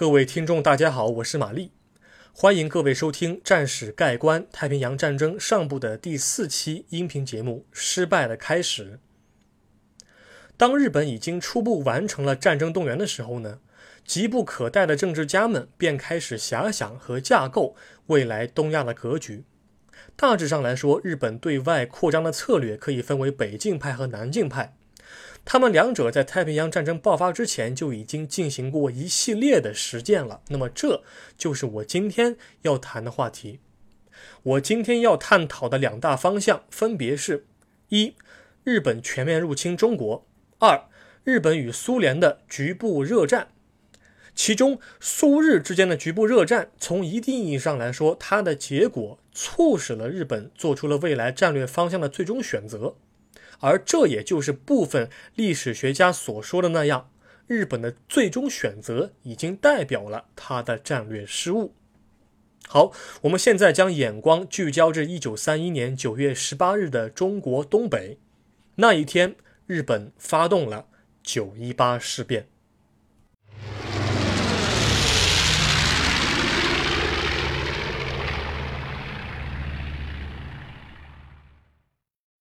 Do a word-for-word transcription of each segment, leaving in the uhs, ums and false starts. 各位听众大家好，我是玛丽，欢迎各位收听《战史概观：太平洋战争上部》的第四期音频节目《失败的开始》。当日本已经初步完成了战争动员的时候呢，急不可待的政治家们便开始遐想和架构未来东亚的格局。大致上来说，日本对外扩张的策略可以分为北进派和南进派。他们两者在太平洋战争爆发之前就已经进行过一系列的实践了，那么这就是我今天要谈的话题。我今天要探讨的两大方向分别是：一、日本全面入侵中国；二、日本与苏联的局部热战。其中，苏日之间的局部热战，从一定意义上来说，它的结果促使了日本做出了未来战略方向的最终选择。而这也就是部分历史学家所说的那样，日本的最终选择已经代表了他的战略失误。好，我们现在将眼光聚焦至一九三一年九月十八日的中国东北。那一天，日本发动了九一八事变。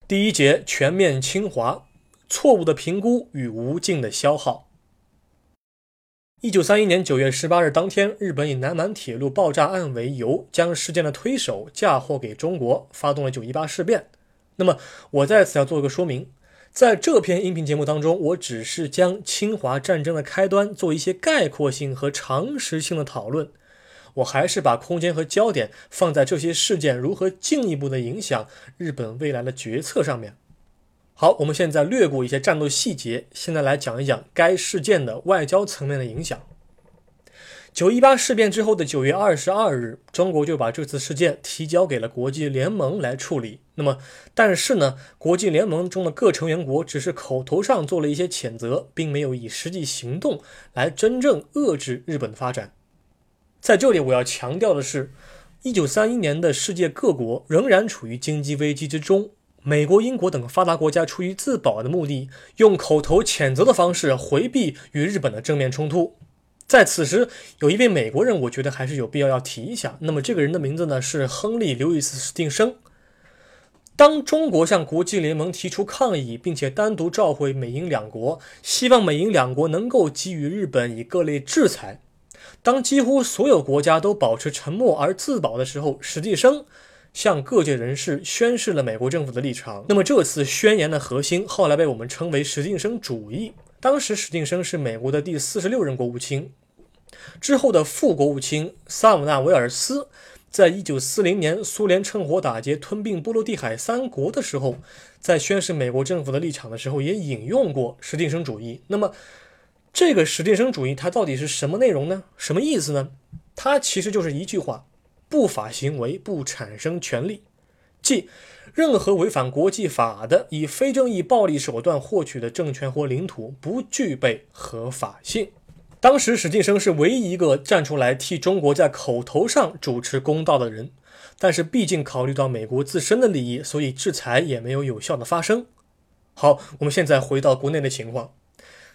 第一节，全面侵华，错误的评估与无尽的消耗。一九三一年九月十八日当天，日本以南满铁路爆炸案为由，将事件的推手嫁祸给中国，发动了九一八事变。那么我在此要做一个说明，在这篇音频节目当中，我只是将侵华战争的开端做一些概括性和常识性的讨论。我还是把空间和焦点放在这些事件如何进一步的影响日本未来的决策上面。好，我们现在略过一些战斗细节，现在来讲一讲该事件的外交层面的影响。九一八事变之后的九月二十二日，中国就把这次事件提交给了国际联盟来处理。那么，但是呢，国际联盟中的各成员国只是口头上做了一些谴责，并没有以实际行动来真正遏制日本的发展。在这里我要强调的是，一九三一年的世界各国仍然处于经济危机之中，美国、英国等发达国家出于自保的目的，用口头谴责的方式回避与日本的正面冲突。在此时，有一位美国人，我觉得还是有必要要提一下。那么这个人的名字呢，是亨利·刘易斯·史汀生。当中国向国际联盟提出抗议，并且单独召回美英两国，希望美英两国能够给予日本以各类制裁。当几乎所有国家都保持沉默而自保的时候，史蒂生向各界人士宣示了美国政府的立场。那么这次宣言的核心后来被我们称为史蒂生主义。当时史蒂生是美国的第四十六任国务卿，之后的副国务卿萨姆纳维尔斯在一九四零年苏联趁火打劫吞并波罗的海三国的时候，在宣示美国政府的立场的时候，也引用过史蒂生主义。那么这个史蒂生主义它到底是什么内容呢？什么意思呢？它其实就是一句话：不法行为不产生权利。即任何违反国际法的以非正义暴力手段获取的政权或领土不具备合法性。当时史蒂生是唯一一个站出来替中国在口头上主持公道的人，但是毕竟考虑到美国自身的利益，所以制裁也没有有效的发生。好，我们现在回到国内的情况。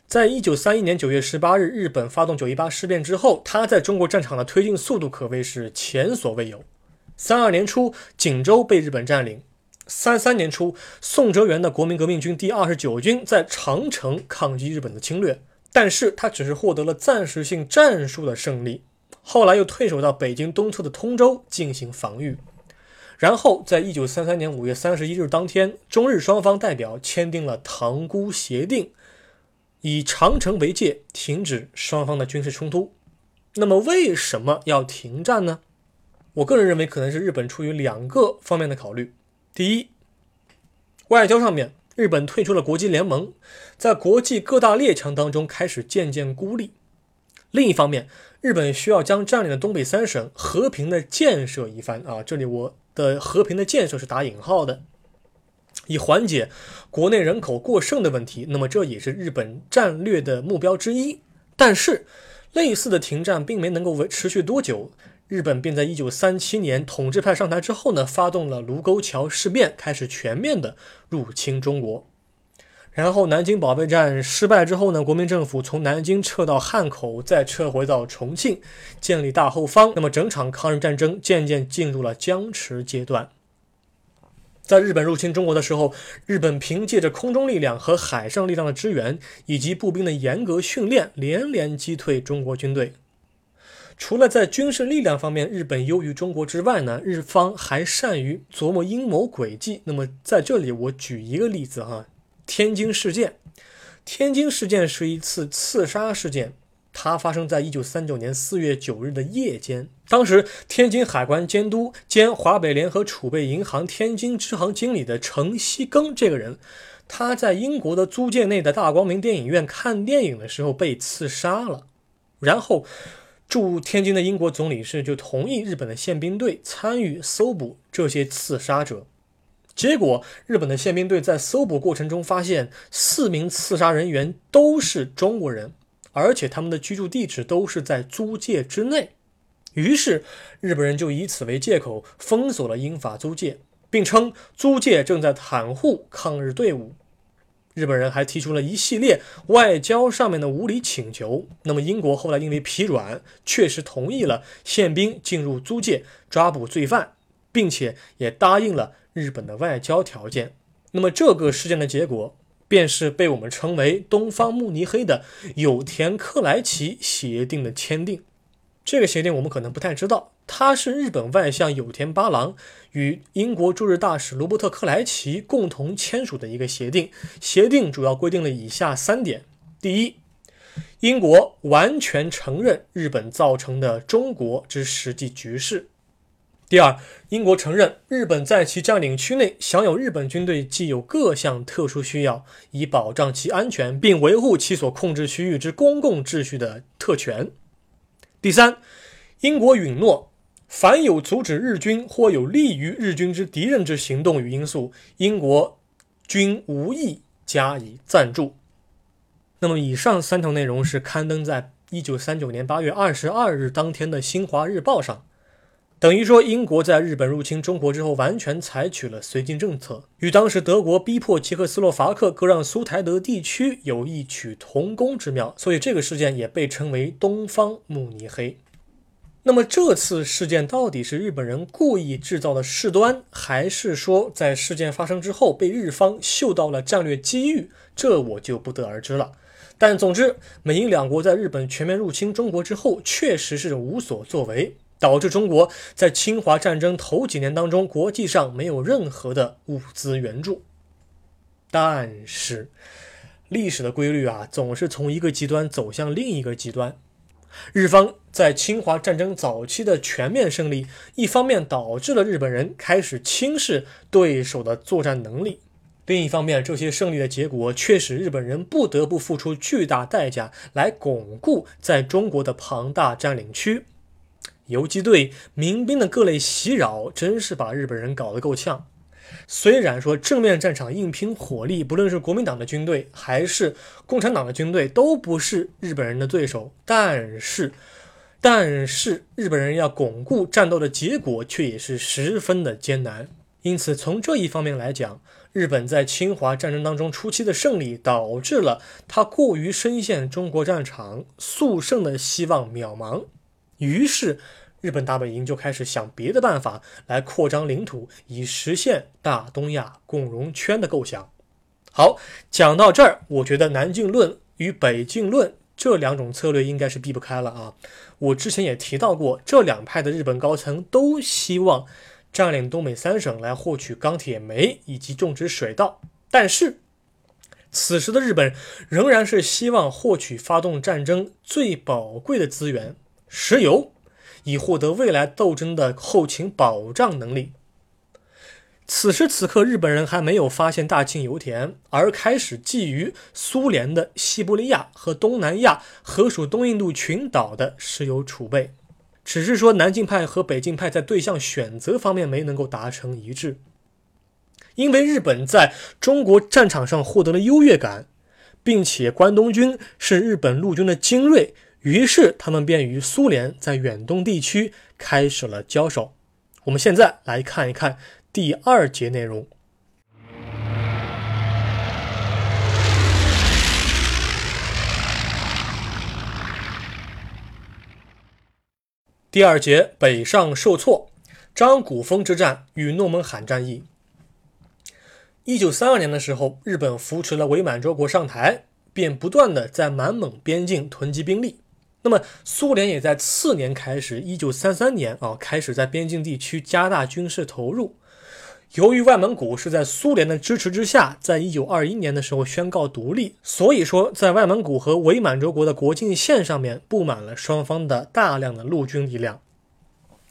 在一九三一年九月十八日日本发动九一八事变之后，它在中国战场的推进速度可谓是前所未有。三十二年初锦州被日本占领，三十三年初宋哲元的国民革命军第二十九军在长城抗击日本的侵略，但是它只是获得了暂时性战术的胜利，后来又退守到北京东侧的通州进行防御。然后在一九三三年五月三十一日当天，中日双方代表签订了塘沽协定，以长城为界，停止双方的军事冲突。那么为什么要停战呢？我个人认为可能是日本出于两个方面的考虑。第一，外交上面，日本退出了国际联盟，在国际各大列强当中开始渐渐孤立。另一方面，日本需要将占领的东北三省和平的建设一番啊，这里我的和平的建设是打引号的，以缓解国内人口过剩的问题，那么这也是日本战略的目标之一。但是类似的停战并没能够持续多久，日本便在一九三七年统治派上台之后呢，发动了卢沟桥事变，开始全面的入侵中国。然后南京保卫战失败之后呢，国民政府从南京撤到汉口，再撤回到重庆，建立大后方。那么整场抗日战争渐渐进入了僵持阶段。在日本入侵中国的时候，日本凭借着空中力量和海上力量的支援，以及步兵的严格训练，连连击退中国军队。除了在军事力量方面日本优于中国之外呢，日方还善于琢磨阴谋诡计。那么在这里我举一个例子哈，天津事件。天津事件是一次刺杀事件，它发生在一九三九年四月九日的夜间。当时天津海关监督兼华北联合储备银行天津支行经理的程希庚这个人，他在英国的租界内的大光明电影院看电影的时候被刺杀了。然后驻天津的英国总理事就同意日本的宪兵队参与搜捕这些刺杀者。结果日本的宪兵队在搜捕过程中发现，四名刺杀人员都是中国人，而且他们的居住地址都是在租界之内。于是日本人就以此为借口封锁了英法租界，并称租界正在袒护抗日队伍。日本人还提出了一系列外交上面的无理请求。那么英国后来因为疲软，确实同意了宪兵进入租界抓捕罪犯，并且也答应了日本的外交条件。那么这个事件的结果便是被我们称为东方慕尼黑的有田克莱奇协定的签订。这个协定我们可能不太知道，它是日本外相有田八郎与英国驻日大使罗伯特·克莱奇共同签署的一个协定。协定主要规定了以下三点：第一，英国完全承认日本造成的中国之实际局势；第二，英国承认日本在其占领区内享有日本军队既有各项特殊需要，以保障其安全并维护其所控制区域之公共秩序的特权；第三，英国允诺凡有阻止日军或有利于日军之敌人之行动与因素，英国均无意加以赞助。那么以上三条内容是刊登在一九三九年八月二十二日当天的新华日报上。等于说英国在日本入侵中国之后完全采取了绥靖政策，与当时德国逼迫捷克斯洛伐克割让苏台德地区有异曲同工之妙，所以这个事件也被称为东方慕尼黑。那么这次事件到底是日本人故意制造的事端，还是说在事件发生之后被日方嗅到了战略机遇，这我就不得而知了。但总之美英两国在日本全面入侵中国之后确实是无所作为，导致中国在侵华战争头几年当中国际上没有任何的物资援助。但是历史的规律啊，总是从一个极端走向另一个极端。日方在侵华战争早期的全面胜利，一方面导致了日本人开始轻视对手的作战能力，另一方面这些胜利的结果却使日本人不得不付出巨大代价来巩固在中国的庞大占领区。游击队、民兵的各类袭扰真是把日本人搞得够呛。虽然说正面战场硬拼火力，不论是国民党的军队还是共产党的军队都不是日本人的对手，但是但是日本人要巩固战斗的结果却也是十分的艰难。因此从这一方面来讲，日本在侵华战争当中初期的胜利导致了他过于深陷中国战场，速胜的希望渺茫。于是日本大本营就开始想别的办法来扩张领土，以实现大东亚共荣圈的构想。好，讲到这儿，我觉得南进论与北进论这两种策略应该是避不开了啊。我之前也提到过，这两派的日本高层都希望占领东北三省来获取钢铁煤以及种植水稻，但是此时的日本仍然是希望获取发动战争最宝贵的资源石油，以获得未来斗争的后勤保障能力。此时此刻日本人还没有发现大庆油田，而开始觊觎苏联的西伯利亚和东南亚合属东印度群岛的石油储备，只是说南进派和北进派在对象选择方面没能够达成一致。因为日本在中国战场上获得了优越感，并且关东军是日本陆军的精锐，于是他们便与苏联在远东地区开始了交手。我们现在来看一看第二节内容。第二节北上受挫，张古峰之战与诺门罕战役。一九三二年的时候，日本扶持了伪满洲国上台，便不断的在满蒙边境囤积兵力。那么苏联也在次年开始一九三三年、啊、开始在边境地区加大军事投入。由于外蒙古是在苏联的支持之下，在一九二一年的时候宣告独立，所以说在外蒙古和伪满洲国的国境线上面布满了双方的大量的陆军力量。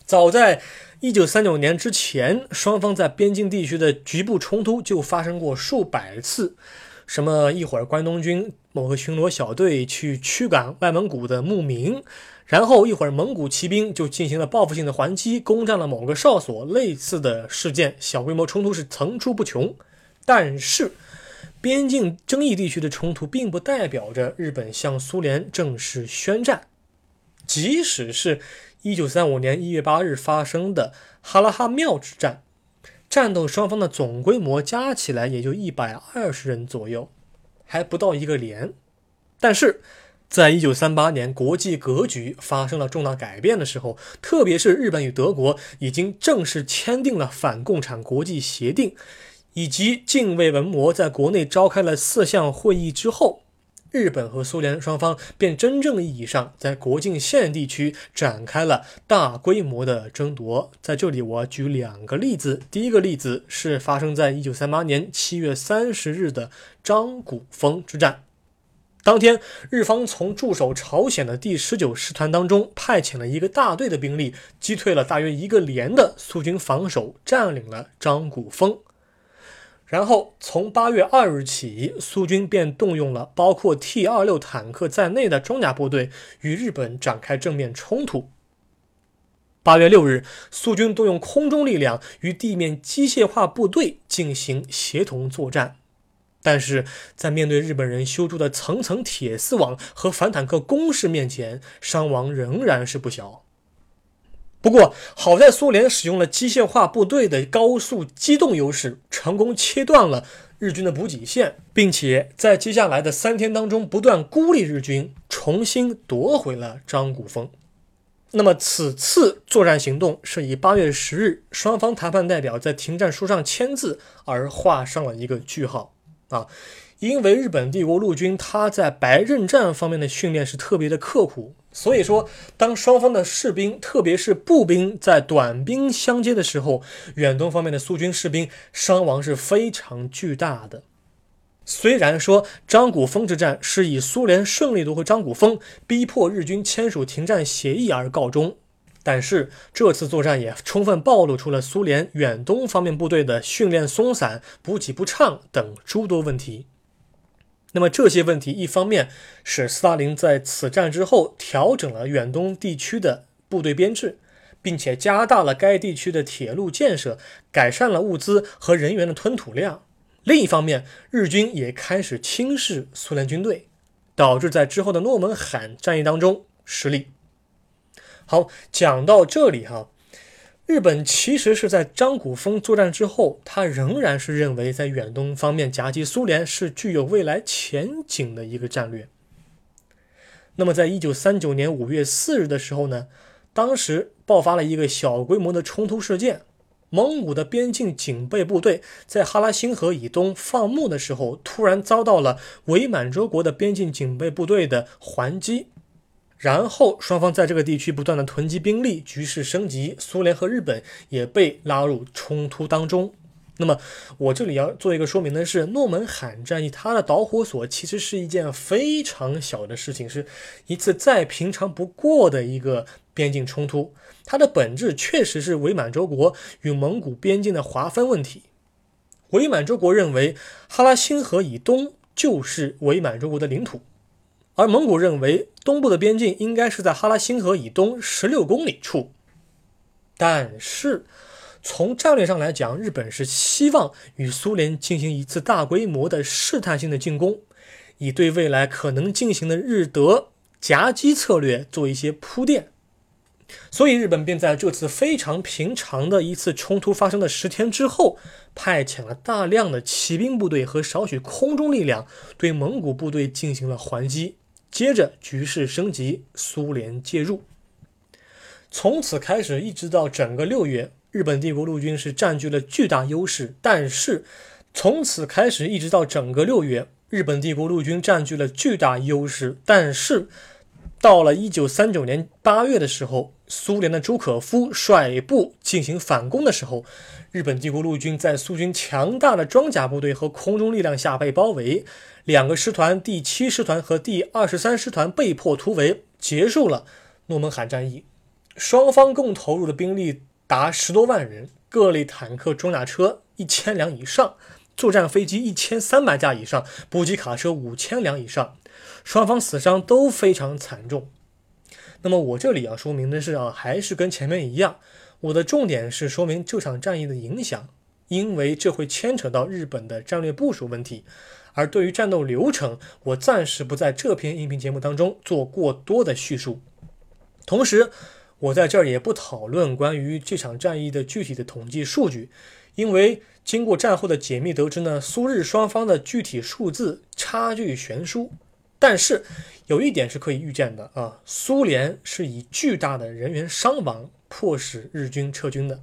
早在一九三九年之前，双方在边境地区的局部冲突就发生过数百次，什么一会儿关东军某个巡逻小队去驱赶外蒙古的牧民，然后一会儿蒙古骑兵就进行了报复性的还击，攻占了某个哨所，类似的事件，小规模冲突是层出不穷。但是边境争议地区的冲突并不代表着日本向苏联正式宣战。即使是一九三五年一月八日发生的哈拉哈庙之战，战斗双方的总规模加起来也就一百二十人左右，还不到一个连。但是在一九三八年国际格局发生了重大改变的时候，特别是日本与德国已经正式签订了反共产国际协定，以及近卫文磨在国内召开了四项会议之后，日本和苏联双方便真正意义上在国境线地区展开了大规模的争夺。在这里我举两个例子，第一个例子是发生在一九三八年七月三十日的张古峰之战。当天日方从驻守朝鲜的第十九师团当中派遣了一个大队的兵力，击退了大约一个连的苏军防守，占领了张古峰。然后从八月二日起，苏军便动用了包括 T二十六 坦克在内的装甲部队与日本展开正面冲突。八月六日，苏军动用空中力量与地面机械化部队进行协同作战。但是在面对日本人修筑的层层铁丝网和反坦克攻势面前，伤亡仍然是不小。不过好在苏联使用了机械化部队的高速机动优势，成功切断了日军的补给线，并且在接下来的三天当中不断孤立日军，重新夺回了张古峰。那么此次作战行动是以八月十日双方谈判代表在停战书上签字而画上了一个句号。啊、因为日本帝国陆军他在白刃战方面的训练是特别的刻苦，所以说当双方的士兵特别是步兵在短兵相接的时候，远东方面的苏军士兵伤亡是非常巨大的。虽然说张古峰之战是以苏联顺利夺回张古峰，逼迫日军签署停战协议而告终，但是这次作战也充分暴露出了苏联远东方面部队的训练松散、补给不畅等诸多问题。那么这些问题一方面使斯大林在此战之后调整了远东地区的部队编制，并且加大了该地区的铁路建设，改善了物资和人员的吞吐量。另一方面，日军也开始轻视苏联军队，导致在之后的诺门罕战役当中失利。好，讲到这里哈，日本其实是在张古峰作战之后，他仍然是认为在远东方面夹击苏联是具有未来前景的一个战略。那么在一九三九年五月四日的时候呢，当时爆发了一个小规模的冲突事件，蒙古的边境警备部队在哈拉星河以东放牧的时候，突然遭到了伪满洲国的边境警备部队的还击。然后双方在这个地区不断的囤积兵力，局势升级，苏联和日本也被拉入冲突当中。那么我这里要做一个说明的是，诺门罕战役它的导火索其实是一件非常小的事情，是一次再平常不过的一个边境冲突，它的本质确实是伪满洲国与蒙古边境的划分问题。伪满洲国认为哈拉星河以东就是伪满洲国的领土，而蒙古认为东部的边境应该是在哈拉星河以东十六公里处。但是从战略上来讲，日本是希望与苏联进行一次大规模的试探性的进攻，以对未来可能进行的日德夹击策略做一些铺垫。所以日本便在这次非常平常的一次冲突发生的十天之后，派遣了大量的骑兵部队和少许空中力量对蒙古部队进行了还击。接着局势升级，苏联介入。从此开始一直到整个六月，日本帝国陆军是占据了巨大优势，但是从此开始一直到整个六月，日本帝国陆军占据了巨大优势，但是到了一九三九年八月的时候，苏联的朱可夫率部进行反攻的时候，日本帝国陆军在苏军强大的装甲部队和空中力量下被包围，两个师团，第七师团和第二十三师团被迫突围，结束了诺门罕战役。双方共投入的兵力达十多万人，各类坦克装甲车一千辆以上，作战飞机一千三百架以上，补给卡车五千辆以上，双方死伤都非常惨重。那么我这里要说明的是啊，还是跟前面一样，我的重点是说明这场战役的影响，因为这会牵扯到日本的战略部署问题。而对于战斗流程，我暂时不在这篇音频节目当中做过多的叙述，同时我在这儿也不讨论关于这场战役的具体的统计数据，因为经过战后的解密得知呢，苏日双方的具体数字差距悬殊。但是有一点是可以预见的啊，苏联是以巨大的人员伤亡迫使日军撤军的。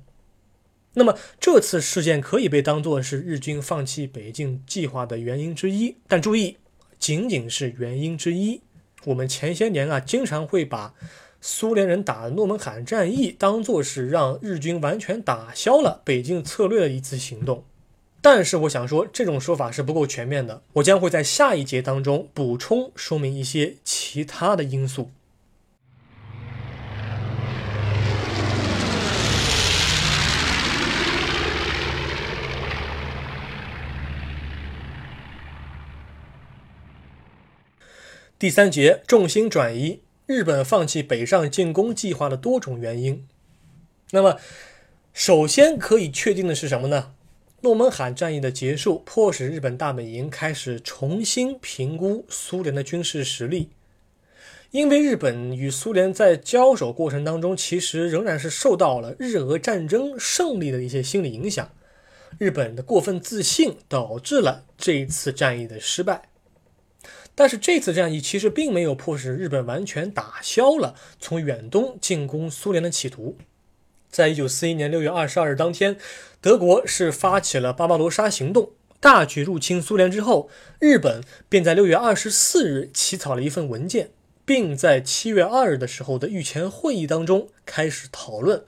那么这次事件可以被当作是日军放弃北进计划的原因之一，但注意，仅仅是原因之一。我们前些年啊，经常会把苏联人打诺门罕战役当作是让日军完全打消了北进策略的一次行动，但是我想说这种说法是不够全面的，我将会在下一节当中补充说明一些其他的因素。第三节，重心转移，日本放弃北上进攻计划的多种原因。那么首先可以确定的是什么呢？诺门罕战役的结束迫使日本大本营开始重新评估苏联的军事实力，因为日本与苏联在交手过程当中其实仍然是受到了日俄战争胜利的一些心理影响，日本的过分自信导致了这一次战役的失败。但是这次战役其实并没有迫使日本完全打消了从远东进攻苏联的企图。在一九四一年六月二十二日当天，德国是发起了巴巴罗莎行动，大举入侵苏联之后，日本便在六月二十四日起草了一份文件，并在七月二日的时候的御前会议当中开始讨论。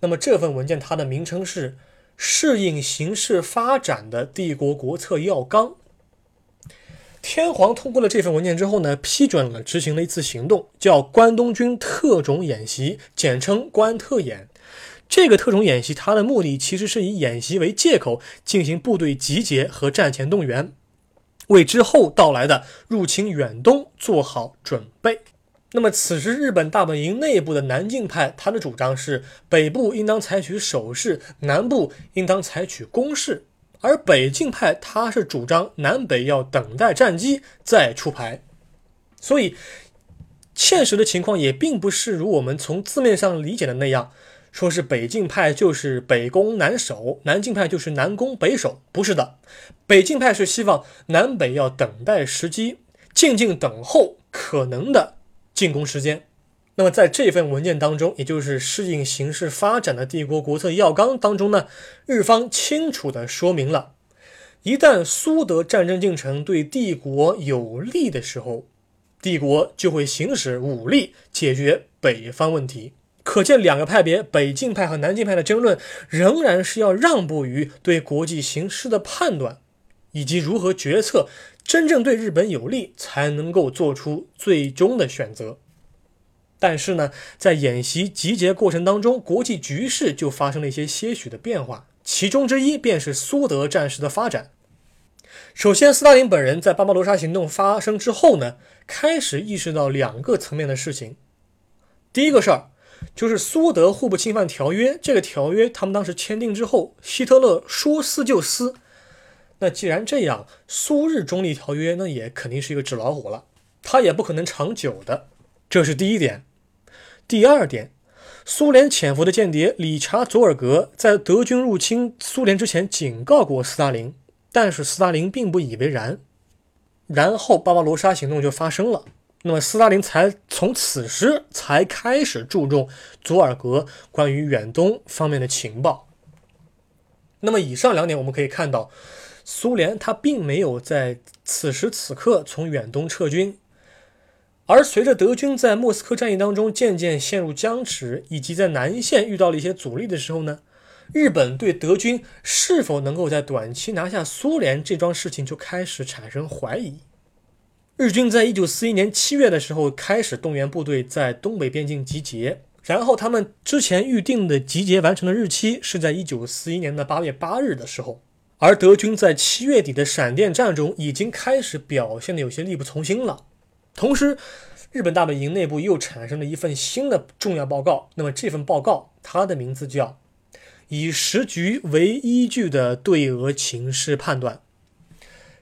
那么这份文件它的名称是《适应形势发展的帝国国策要纲》。天皇通过了这份文件之后呢，批准了执行了一次行动，叫关东军特种演习，简称关特演。这个特种演习它的目的其实是以演习为借口进行部队集结和战前动员，为之后到来的入侵远东做好准备。那么此时日本大本营内部的南进派，他的主张是北部应当采取守势，南部应当采取攻势，而北进派他是主张南北要等待战机再出牌。所以现实的情况也并不是如我们从字面上理解的那样，说是北进派就是北攻南守，南进派就是南攻北守，不是的。北进派是希望南北要等待时机，静静等候可能的进攻时间。那么在这份文件当中，也就是适应形势发展的帝国国策要纲当中呢，日方清楚地说明了，一旦苏德战争进程对帝国有利的时候，帝国就会行使武力解决北方问题。可见两个派别，北进派和南进派的争论仍然是要让步于对国际形势的判断，以及如何决策真正对日本有利，才能够做出最终的选择。但是呢，在演习集结过程当中，国际局势就发生了一些些许的变化，其中之一便是苏德战事的发展。首先，斯大林本人在巴巴罗莎行动发生之后呢，开始意识到两个层面的事情。第一个事儿就是苏德互不侵犯条约，这个条约他们当时签订之后，希特勒说撕就撕。那既然这样，苏日中立条约那也肯定是一个纸老虎了，它也不可能长久的，这是第一点。第二点，苏联潜伏的间谍理查佐尔格在德军入侵苏联之前警告过斯大林，但是斯大林并不以为然。然后巴巴罗莎行动就发生了，那么斯大林才从此时才开始注重佐尔格关于远东方面的情报。那么以上两点我们可以看到，苏联它并没有在此时此刻从远东撤军，而随着德军在莫斯科战役当中渐渐陷入僵持，以及在南线遇到了一些阻力的时候呢，日本对德军是否能够在短期拿下苏联这桩事情就开始产生怀疑。日军在一九四一年七月的时候开始动员部队在东北边境集结，然后他们之前预定的集结完成的日期是在一九四一年的八月八日的时候，而德军在七月底的闪电战中已经开始表现得有些力不从心了。同时日本大本营内部又产生了一份新的重要报告，那么这份报告它的名字叫以时局为依据的对俄情势判断。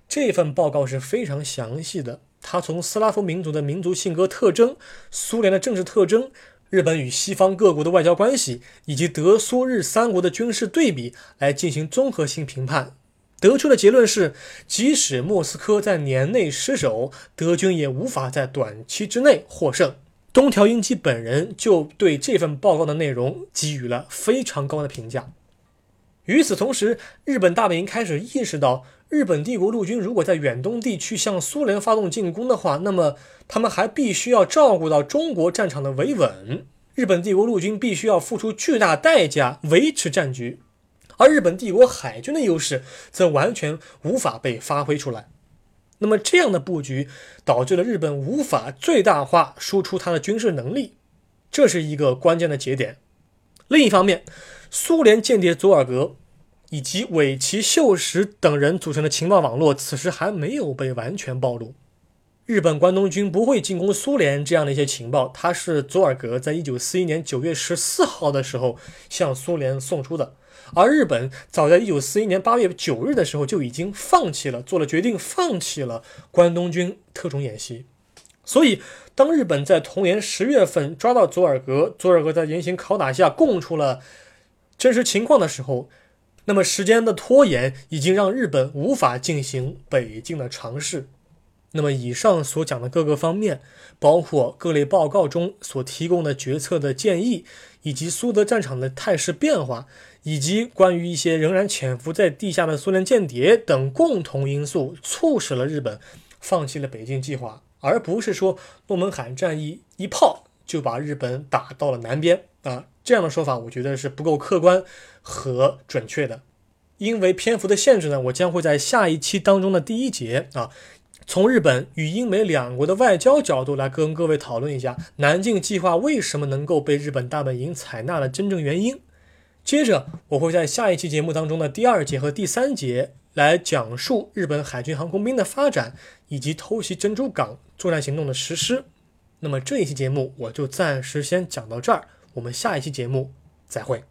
这份报告是非常详细的，它从斯拉夫民族的民族性格特征、苏联的政治特征、日本与西方各国的外交关系，以及德苏日三国的军事对比来进行综合性评判。得出的结论是，即使莫斯科在年内失守，德军也无法在短期之内获胜。东条英机本人就对这份报告的内容给予了非常高的评价。与此同时，日本大本营开始意识到，日本帝国陆军如果在远东地区向苏联发动进攻的话，那么他们还必须要照顾到中国战场的维稳，日本帝国陆军必须要付出巨大代价维持战局，而日本帝国海军的优势则完全无法被发挥出来。那么这样的布局导致了日本无法最大化输出它的军事能力，这是一个关键的节点。另一方面，苏联间谍佐尔格以及尾崎秀实等人组成的情报网络此时还没有被完全暴露。日本关东军不会进攻苏联这样的一些情报，它是佐尔格在一九四一年九月十四号的时候向苏联送出的，而日本早在一九四一年八月九日的时候就已经放弃了做了决定放弃了关东军特种演习。所以当日本在同年十月份抓到佐尔格，佐尔格在严刑拷打下供出了真实情况的时候，那么时间的拖延已经让日本无法进行北进的尝试。那么以上所讲的各个方面，包括各类报告中所提供的决策的建议，以及苏德战场的态势变化，以及关于一些仍然潜伏在地下的苏联间谍等共同因素，促使了日本放弃了北进计划，而不是说诺门罕战役一炮就把日本打到了南边啊。这样的说法我觉得是不够客观和准确的。因为篇幅的限制呢，我将会在下一期当中的第一节啊，从日本与英美两国的外交角度来跟各位讨论一下南进计划为什么能够被日本大本营采纳的真正原因。接着我会在下一期节目当中的第二节和第三节来讲述日本海军航空兵的发展，以及偷袭珍珠港作战行动的实施。那么这一期节目我就暂时先讲到这儿，我们下一期节目再会。